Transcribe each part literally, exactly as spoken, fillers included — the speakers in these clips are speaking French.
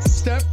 Steph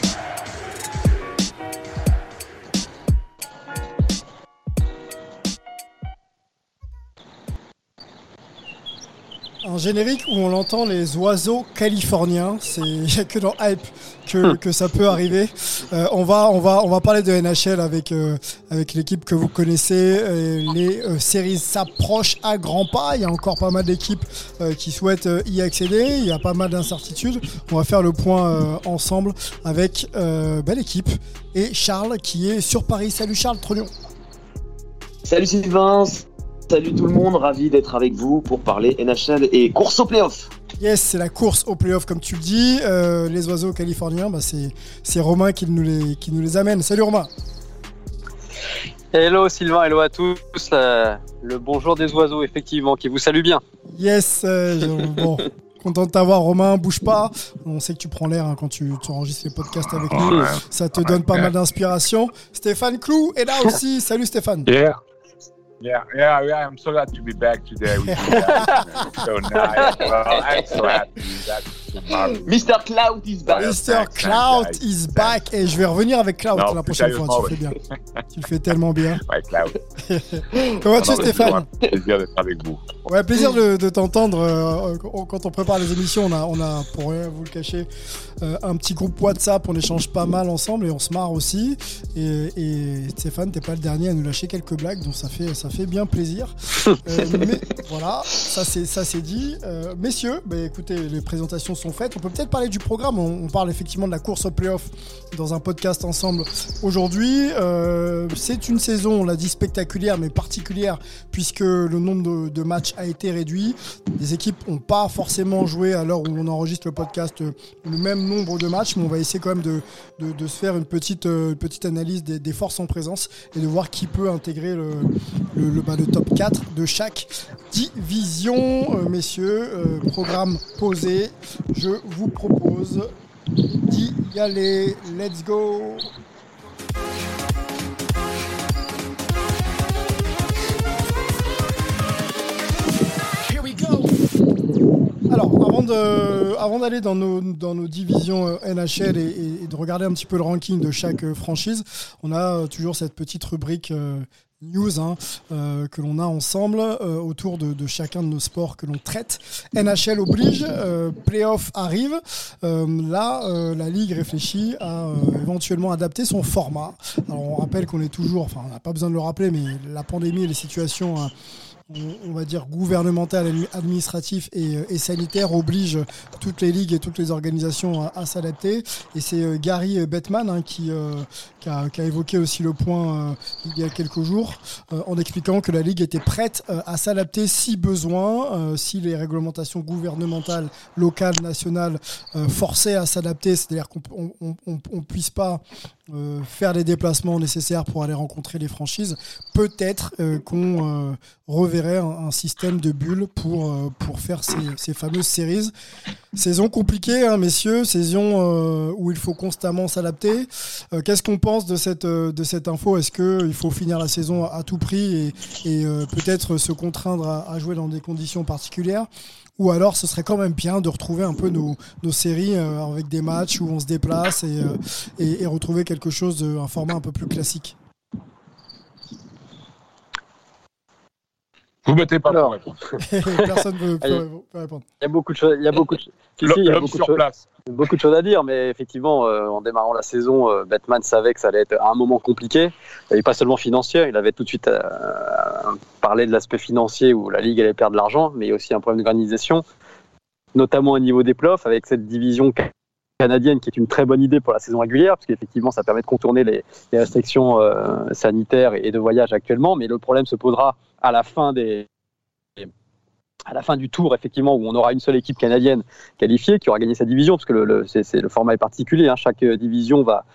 En générique où on l'entend, les oiseaux californiens, c'est il n'y a que dans Hype que que ça peut arriver. Euh, on va on va on va parler de N H L avec euh, avec l'équipe que vous connaissez. Euh, les euh, séries s'approchent à grands pas. Il y a encore pas mal d'équipes euh, qui souhaitent euh, y accéder. Il y a pas mal d'incertitudes. On va faire le point euh, ensemble avec euh, bah, l'équipe et Charles qui est sur Paris. Salut Charles, Trognon. Salut Sylvain. Salut tout le monde, ravi d'être avec vous pour parler N H L et course aux playoffs. Yes, c'est la course aux playoffs comme tu le dis. Euh, les oiseaux californiens, bah c'est, c'est Romain qui nous, les, qui nous les amène. Salut Romain. Hello Sylvain, hello à tous. Euh, le bonjour des oiseaux, effectivement, qui vous salue bien. Yes, euh, bon. Content de t'avoir Romain, bouge pas, on sait que tu prends l'air hein, quand tu, tu enregistres les podcasts avec nous, oh, ça te oh, donne pas yeah. mal d'inspiration. Stéphane Clou est là aussi, salut Stéphane. Yeah. Yeah, yeah, yeah, I'm so glad to be back today with you guys. So nice. Well, I'm so happy. That's tomorrow. Mister Cloud is back. Mister Cloud is back. Et je vais revenir avec Cloud non, la prochaine fois. Tu le fais bien. Tu le fais tellement bien. Ouais, Cloud. Comment vas-tu, Stéphane ? Plaisir d'être avec vous. Ouais, plaisir de, de t'entendre. Quand on prépare les émissions, on a, on a, pour rien vous le cacher, un petit groupe WhatsApp. On échange pas mal ensemble et on se marre aussi. Et, et Stéphane, t'es pas le dernier à nous lâcher quelques blagues, donc ça fait ça fait bien plaisir. Euh, mais, voilà, ça c'est, ça c'est dit. Euh, messieurs, bah, écoutez, les présentations sont faites. On peut peut-être parler du programme. On, on parle effectivement de la course au playoff dans un podcast ensemble aujourd'hui. Euh, c'est une saison, on l'a dit, spectaculaire, mais particulière, puisque le nombre de, de matchs a été réduit. Les équipes n'ont pas forcément joué à l'heure où on enregistre le podcast le même nombre de matchs, mais on va essayer quand même de, de, de se faire une petite, une petite analyse des, des forces en présence et de voir qui peut intégrer le... Le, le, bah, le top quatre de chaque division. Euh, messieurs, euh, programme posé, je vous propose d'y aller. Let's go. Here we go. Alors, avant de, avant d'aller dans nos, dans nos divisions N H L et, et de regarder un petit peu le ranking de chaque franchise, on a toujours cette petite rubrique euh, news hein, euh, que l'on a ensemble euh, autour de, de chacun de nos sports que l'on traite. N H L oblige, euh, playoff arrive. Euh, là, euh, la Ligue réfléchit à euh, éventuellement adapter son format. Alors, on rappelle qu'on est toujours, enfin, on n'a pas besoin de le rappeler, mais la pandémie et les situations... Euh, on va dire gouvernemental, administratif et, et sanitaire oblige toutes les ligues et toutes les organisations à, à s'adapter. Et c'est Gary Bettman hein, qui, euh, qui, a, qui a évoqué aussi le point euh, il y a quelques jours euh, en expliquant que la ligue était prête euh, à s'adapter si besoin, euh, si les réglementations gouvernementales, locales, nationales euh, forçaient à s'adapter, c'est-à-dire qu'on on, on, on puisse pas Euh, faire les déplacements nécessaires pour aller rencontrer les franchises, peut-être euh, qu'on euh, reverrait un, un système de bulles pour, euh, pour faire ces, ces fameuses séries. Saison compliquée, hein, messieurs, saison euh, où il faut constamment s'adapter. Euh, qu'est-ce qu'on pense de cette, euh, de cette info ? Est-ce qu'il faut finir la saison à, à tout prix et, et euh, peut-être se contraindre à, à jouer dans des conditions particulières ? Ou alors, ce serait quand même bien de retrouver un peu nos, nos séries euh, avec des matchs où on se déplace et, euh, et, et retrouver quelque chose, de, un format un peu plus classique. Vous ne mettez pas alors, pour répondre. Personne ne peut répondre. Il y a beaucoup de choses. Il y a beaucoup de, il y a beaucoup de, choses, beaucoup de choses à dire, mais effectivement, euh, en démarrant la saison, euh, Bettman savait que ça allait être à un moment compliqué, et pas seulement financier. Il avait tout de suite euh, parlé de l'aspect financier où la Ligue allait perdre de l'argent, mais il y a aussi un problème d'organisation, notamment au niveau des playoffs, avec cette division canadienne, qui est une très bonne idée pour la saison régulière, parce qu'effectivement, ça permet de contourner les, les restrictions euh, sanitaires et de voyage actuellement. Mais le problème se posera à la fin des... à la fin du tour, effectivement, où on aura une seule équipe canadienne qualifiée qui aura gagné sa division, parce que le, le, c'est, c'est, le format est particulier, hein. Chaque division va,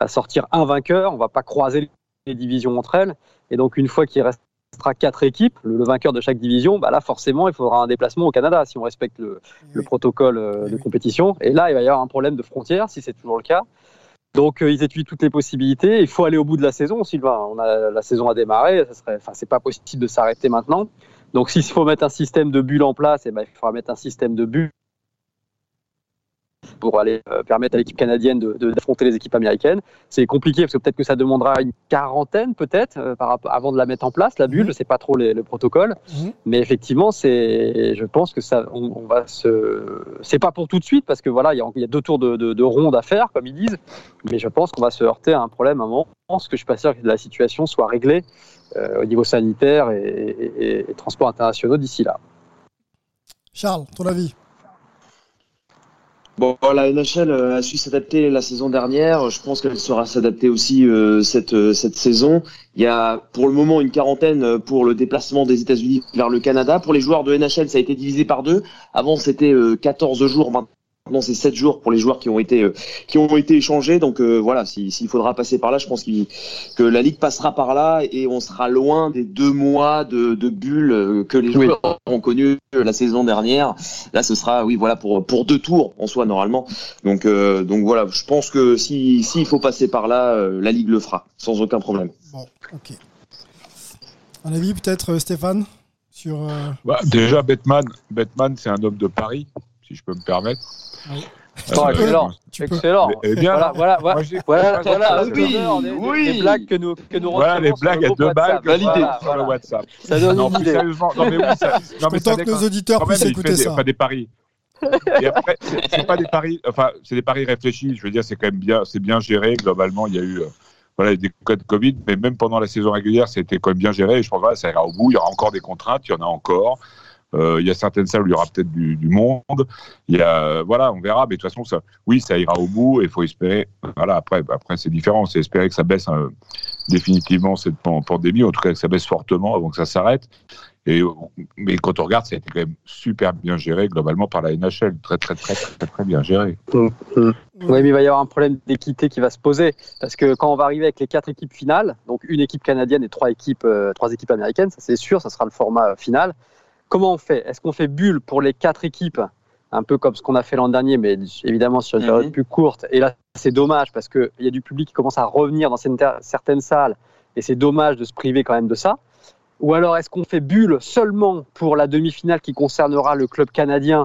va sortir un vainqueur, on ne va pas croiser les divisions entre elles, et donc une fois qu'il restera quatre équipes, le, le vainqueur de chaque division, bah là forcément il faudra un déplacement au Canada si on respecte le, oui. le protocole de oui. compétition, et là il va y avoir un problème de frontières, si c'est toujours le cas. Donc euh, ils étudient toutes les possibilités, il faut aller au bout de la saison, Sylvain, on a, la saison a démarré, ça serait, enfin, c'est pas possible de s'arrêter maintenant. Donc, s'il faut mettre un système de bulles en place, eh ben, il faudra mettre un système de bulles pour aller euh, permettre à l'équipe canadienne de, de, d'affronter les équipes américaines. C'est compliqué parce que peut-être que ça demandera une quarantaine, peut-être, euh, par, avant de la mettre en place, la bulle. Je ne sais pas trop les, le protocole. Mmh. Mais effectivement, c'est, je pense que ça, on, on va se. C'est pas pour tout de suite parce que voilà, il y, y a deux tours de, de, de ronde à faire, comme ils disent. Mais je pense qu'on va se heurter à un problème à un moment. Je pense que je ne suis pas sûr que la situation soit réglée Euh, au niveau sanitaire et, et, et, et transports internationaux d'ici là. Charles, ton avis ? Bon, la N H L a su s'adapter la saison dernière. Je pense qu'elle saura s'adapter aussi euh, cette, cette saison. Il y a pour le moment une quarantaine pour le déplacement des États-Unis vers le Canada. Pour les joueurs de N H L, ça a été divisé par deux. Avant, c'était euh, quatorze jours. Maintenant, c'est sept jours pour les joueurs qui ont été euh, qui ont été échangés. Donc euh, voilà, s'il si faudra passer par là, je pense qu'il, que la Ligue passera par là et on sera loin des deux mois de, de bulle que les joueurs oui. ont connu la saison dernière. Là, ce sera oui voilà pour pour deux tours en soi normalement. Donc euh, donc voilà, je pense que si s'il si faut passer par là, euh, la Ligue le fera sans aucun problème. Bon, ok. Un avis peut-être, Stéphane, sur. Euh... Bah, déjà, Bettman, Bettman, c'est un homme de Paris, si je peux me permettre. Oui. Euh, excellent, excellent. Eh bien, voilà, voilà, voilà, moi, voilà, voilà oui, des, oui. Les blagues que nous, que nous voilà, les blagues à deux balles, validées voilà, sur voilà. le WhatsApp. Ça donne non, une idée. Sérieusement, non mais oui, ça. Non, mais content que nos auditeurs puissent écouter des, ça. Pas des paris. Et après, c'est, c'est pas des paris. Enfin, c'est des paris réfléchis. Je veux dire, c'est quand même bien, c'est bien géré. Globalement, il y a eu. Euh, Voilà, des cas de Covid, mais même pendant la saison régulière, c'était quand même bien géré. Et je pense que voilà, ça ira au bout. Il y aura encore des contraintes, il y en a encore. Euh, il y a certaines salles où il y aura peut-être du, du monde. Il y a, voilà, on verra. Mais de toute façon, ça, oui, ça ira au bout. Et il faut espérer. Voilà, après, après, c'est différent. C'est espérer que ça baisse euh, définitivement cette pandémie. En tout cas, que ça baisse fortement avant que ça s'arrête. Et, mais quand on regarde, ça a été quand même super bien géré globalement par la N H L, très très très très, très bien géré. Oui, mais il va y avoir un problème d'équité qui va se poser parce que quand on va arriver avec les quatre équipes finales, donc une équipe canadienne et trois équipes, euh, trois équipes américaines, ça c'est sûr, ça sera le format final. Comment on fait ? Est-ce qu'on fait bulle pour les quatre équipes ? Un peu comme ce qu'on a fait l'an dernier, mais évidemment sur une mmh. période plus courte. Et là, c'est dommage parce qu'il y a du public qui commence à revenir dans certaines salles et c'est dommage de se priver quand même de ça. Ou alors, est-ce qu'on fait bulle seulement pour la demi-finale qui concernera le club canadien ?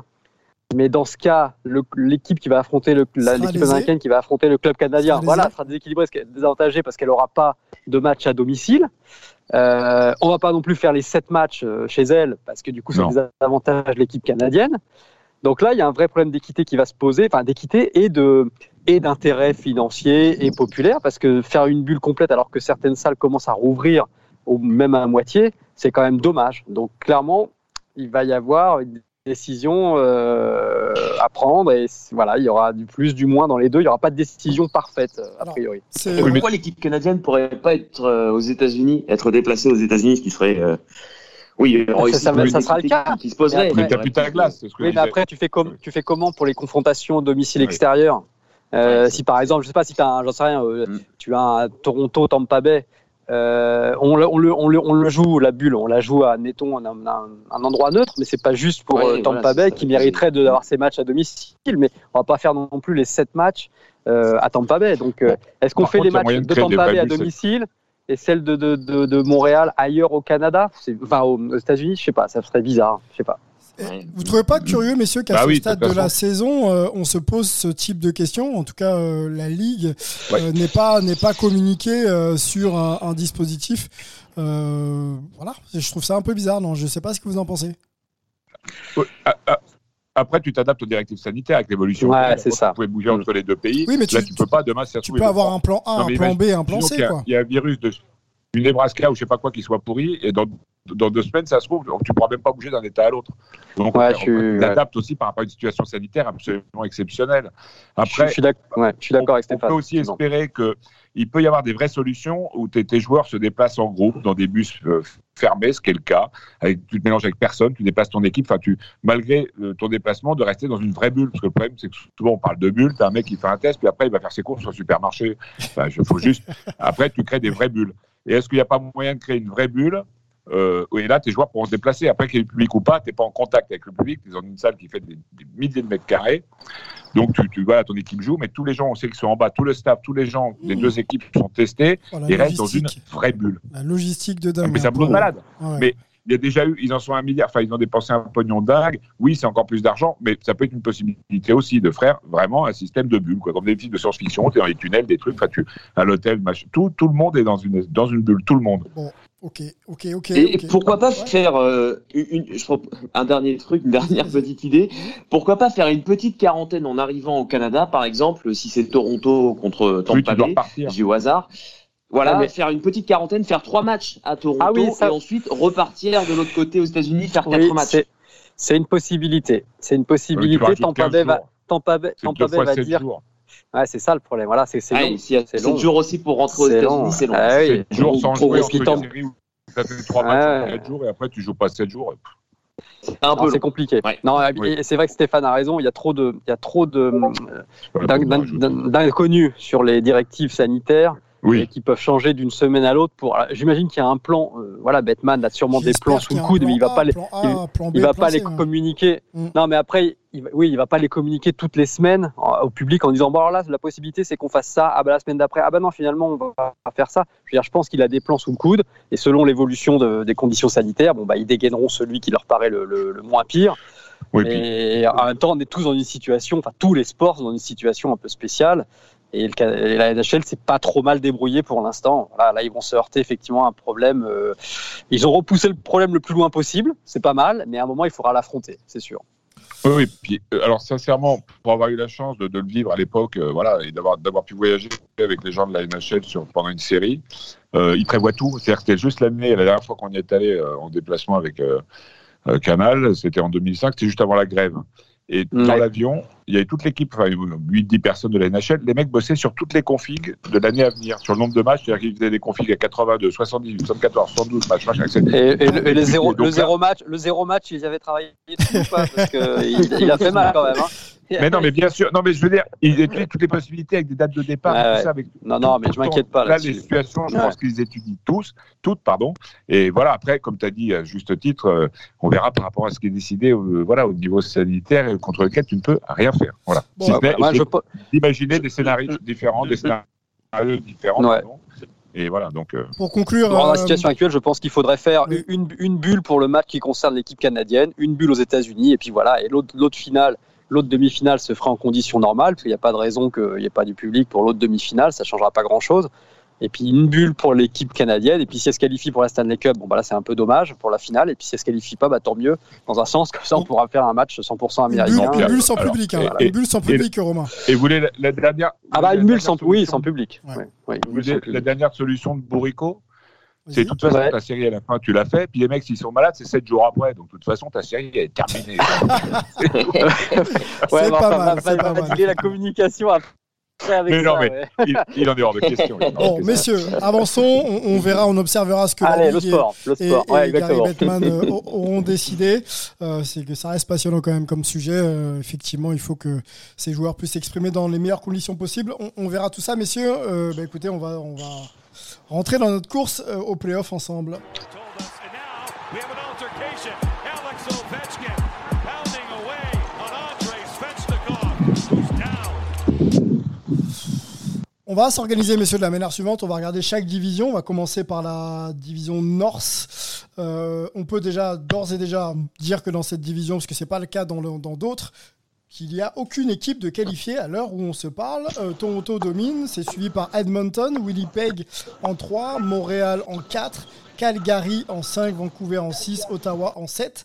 Mais dans ce cas, le, l'équipe qui va affronter le, la, l'équipe américaine qui va affronter le club canadien, sera voilà, sera déséquilibrée, désavantagée parce qu'elle n'aura pas de match à domicile. Euh, on ne va pas non plus faire les sept matchs chez elle parce que du coup, ça désavantage l'équipe canadienne. Donc là, il y a un vrai problème d'équité qui va se poser, enfin d'équité et de et d'intérêt financier et populaire parce que faire une bulle complète alors que certaines salles commencent à rouvrir ou même à moitié, c'est quand même dommage. Donc clairement, il va y avoir une décision euh, à prendre et voilà, il y aura du plus, du moins dans les deux. Il n'y aura pas de décision parfaite a priori. C'est... Et pourquoi l'équipe canadienne ne pourrait pas être euh, aux États-Unis, être déplacée aux États-Unis, ce qui serait euh... oui, ça, ça, va, ça sera le cas. Qui se poserait. Après, ouais. à glace, oui, mais après, tu fais, com- tu fais comment pour les confrontations domicile-extérieur ouais. euh, ouais. Si par exemple, je sais pas si tu as, un, j'en sais rien, euh, mm. tu as un Toronto-Tampa Bay. Euh, on, le, on, le, on, le, on le joue la bulle, on la joue à admettons un, un, un endroit neutre, mais c'est pas juste pour ouais, Tampa Bay voilà, qui mériterait de, d'avoir ses matchs à domicile, mais on va pas faire non plus les sept matchs euh, à Tampa Bay. Donc, euh, est-ce qu'on Par fait contre, les matchs de Tampa Bay à domicile et celle de, de, de, de Montréal ailleurs au Canada, c'est, enfin aux États-Unis, je sais pas, ça serait bizarre, je sais pas. Et vous trouvez pas curieux, messieurs, qu'à bah ce oui, stade de, de la saison, euh, on se pose ce type de questions. En tout cas, euh, la Ligue ouais. euh, n'est pas n'est pas communiquée euh, sur un, un dispositif. Euh, voilà, je trouve ça un peu bizarre. Non, je sais pas ce que vous en pensez. Ouais, à, à... Après, tu t'adaptes aux directives sanitaires avec l'évolution. Ouais, c'est ça. Tu pouvais bouger entre les deux pays. Oui, mais tu, là, tu ne peux pas demain. Tu peux avoir pas. un plan A, non, un plan B, un plan C. Il y a un virus de, du Nebraska ou je ne sais pas quoi qui soit pourri et dans dans deux semaines, ça se trouve, tu ne pourras même pas bouger d'un état à l'autre. Donc, ouais, on, tu... on t'adapte ouais. aussi par rapport à une situation sanitaire absolument exceptionnelle. Après, je suis d'accord, ouais, je suis d'accord on, avec Stéphane. On peut aussi espérer que il peut y avoir des vraies solutions où tes, tes joueurs se déplacent en groupe dans des bus euh, fermés, ce qui est le cas. Avec, tu te mélanges avec personne, tu déplaces ton équipe. Enfin, tu malgré euh, ton déplacement, de rester dans une vraie bulle. Parce que le problème, c'est que souvent on parle de bulle. T'as un mec qui fait un test, puis après il va faire ses courses au supermarché. Enfin, je faut juste. Après, tu crées des vraies bulles. Et est-ce qu'il n'y a pas moyen de créer une vraie bulle? Euh, et là, tes joueurs pourront se déplacer. Après, qu'il y ait du public ou pas, tu n'es pas en contact avec le public. Tu es dans une salle qui fait des, des milliers de mètres carrés. Donc, tu, tu vois, ton équipe joue, mais tous les gens, on sait qu'ils sont en bas, tout le staff, tous les gens des mmh. deux équipes sont testés oh, et logistique. Restent dans une vraie bulle. La logistique de dingue. Mais ça boulot de malade. Ouais. Mais il y a déjà eu, ils en sont un milliard, enfin, ils ont dépensé un pognon dingue. Oui, c'est encore plus d'argent, mais ça peut être une possibilité aussi de faire vraiment un système de bulle, quoi. Comme des films de science-fiction, tu es dans les tunnels, des trucs, tu, à l'hôtel, machin. Tout, tout le monde est dans une, dans une bulle, tout le monde. Bon. Ok, ok, ok. Et okay. pourquoi pas ouais. faire euh, une, une, je prends un dernier truc, une dernière petite idée. Pourquoi pas faire une petite quarantaine en arrivant au Canada, par exemple, si c'est Toronto contre Tampa Bay, j'ai au hasard. Voilà, ah, mais... faire une petite quarantaine, faire trois matchs à Toronto ah, oui, ça... et ensuite repartir de l'autre côté aux États-Unis, faire oui, quatre matchs. C'est, c'est une possibilité. C'est une possibilité. Oui, Tampa Bay va, Tampa Bay, Tampa Bay va dire. Jours. Ouais, c'est ça le problème. Voilà, c'est c'est ah, long. Si, c'est long. Jours aussi pour rentrer aux États-Unis, c'est long. Ah, oui. sept jours sans jouer en série où tu as fait trois matchs en quatre jours et après tu joues pas sept jours. C'est un peu non, c'est compliqué. Ouais. Non, oui. et c'est vrai que Stéphane a raison, il y a trop de il y a trop de d'inconnus sur les directives sanitaires. Oui. Et qui peuvent changer d'une semaine à l'autre pour. Alors, j'imagine qu'il y a un plan. Euh, voilà, Bettman a sûrement J'espère des plans sous le coude, mais il va pas les, il va pas les communiquer. Mmh. Non, mais après, il va, oui, il va pas les communiquer toutes les semaines au public en disant bon alors là, la possibilité c'est qu'on fasse ça. Ah bah la semaine d'après, ah bah non, finalement on va faire ça. Je veux dire, je pense qu'il a des plans sous le coude et selon l'évolution de, des conditions sanitaires, bon bah ils dégaîneront celui qui leur paraît le, le, le moins pire. Oui, et puis... en même temps, on est tous dans une situation. Enfin, tous les sports sont dans une situation un peu spéciale. Et, le, et la N H L s'est pas trop mal débrouillée pour l'instant. Là, là, ils vont se heurter effectivement à un problème. Euh, ils ont repoussé le problème le plus loin possible. C'est pas mal, mais à un moment, il faudra l'affronter, c'est sûr. Oui, oui. Puis, alors sincèrement, pour avoir eu la chance de, de le vivre à l'époque, euh, voilà, et d'avoir, d'avoir pu voyager avec les gens de la N H L sur, pendant une série, euh, ils prévoient tout. C'est-à-dire que c'était juste l'année, la dernière fois qu'on y est allé euh, en déplacement avec euh, euh, Canal, c'était en deux mille cinq, c'était juste avant la grève. Et dans ouais. l'avion, il y avait toute l'équipe, enfin huit dix personnes de la N H L, les mecs bossaient sur toutes les configs de l'année à venir, sur le nombre de matchs, c'est-à-dire qu'ils faisaient des configs à quatre-vingt-deux, soixante-dix, soixante-quatorze, soixante-douze matchs, matchs, et, et, et le, et le, zéro, le, zéro match, le zéro match, ils avaient travaillé tout ou pas, parce qu'il il a fait mal quand même. Hein. Mais non, mais bien sûr, non, mais je veux dire, ils étudient toutes les possibilités avec des dates de départ, ouais, tout ouais. ça. Avec non, non, mais je m'inquiète pas. Là, là-dessus. Les situations, je ouais. pense qu'ils étudient tous, toutes, pardon. Et voilà, après, comme tu as dit à juste titre, on verra par rapport à ce qui est décidé euh, voilà, au niveau sanitaire et contre lequel tu ne peux rien faire. Voilà. Bon, si ouais, bah, je peux... Imaginez des scénarios différents, des scénarios différents, ouais. pardon. Et voilà, donc, euh... pour conclure, dans la situation euh... actuelle, je pense qu'il faudrait faire oui. une, une bulle pour le match qui concerne l'équipe canadienne, une bulle aux États-Unis, et puis voilà, et l'autre, l'autre finale. L'autre demi-finale se fera en conditions normales, parce qu'il n'y a pas de raison qu'il n'y ait pas du public pour l'autre demi-finale, ça ne changera pas grand-chose. Et puis une bulle pour l'équipe canadienne, et puis si elle se qualifie pour la Stanley Cup, bon bah là c'est un peu dommage pour la finale, et puis si elle ne se qualifie pas, bah tant mieux, dans un sens, comme ça on pourra faire un match cent pour cent américain. Une bulle, une bulle sans alors, public, hein, et, et, une bulle sans public, et, Romain. Et vous voulez la, la dernière... Ah bah une bulle sans, oui, sans public. Ouais. Ouais, ouais, vous voulez la dernière solution de Bourrico ? C'est de toute façon, ouais. ta série à la fin, tu l'as fait. Puis les mecs, s'ils sont malades, c'est sept jours après. Donc de toute façon, ta série elle est terminée. c'est ouais, pas mal. On va valider la communication après. Avec mais ça, non, mais ouais. il, il en est hors de question. Bon, messieurs, avançons. On, on verra, on observera ce que Allez, le sport, et, le sport. Et, ouais, et Gary Bettman euh, auront décidé. Euh, c'est que ça reste passionnant quand même comme sujet. Euh, effectivement, il faut que ces joueurs puissent s'exprimer dans les meilleures conditions possibles. On, on verra tout ça, messieurs. Euh, bah, écoutez, on va, on va rentrer dans notre course euh, aux playoffs ensemble. On va s'organiser, messieurs, de la manière suivante. On va regarder chaque division. On va commencer par la division North. Euh, on peut déjà, d'ores et déjà, dire que dans cette division, parce que ce n'est pas le cas dans, le, dans d'autres, qu'il n'y a aucune équipe de qualifiée à l'heure où on se parle. Euh, Toronto domine, c'est suivi par Edmonton, Winnipeg en trois, Montréal en quatre, Calgary en cinq, Vancouver en six, Ottawa en sept.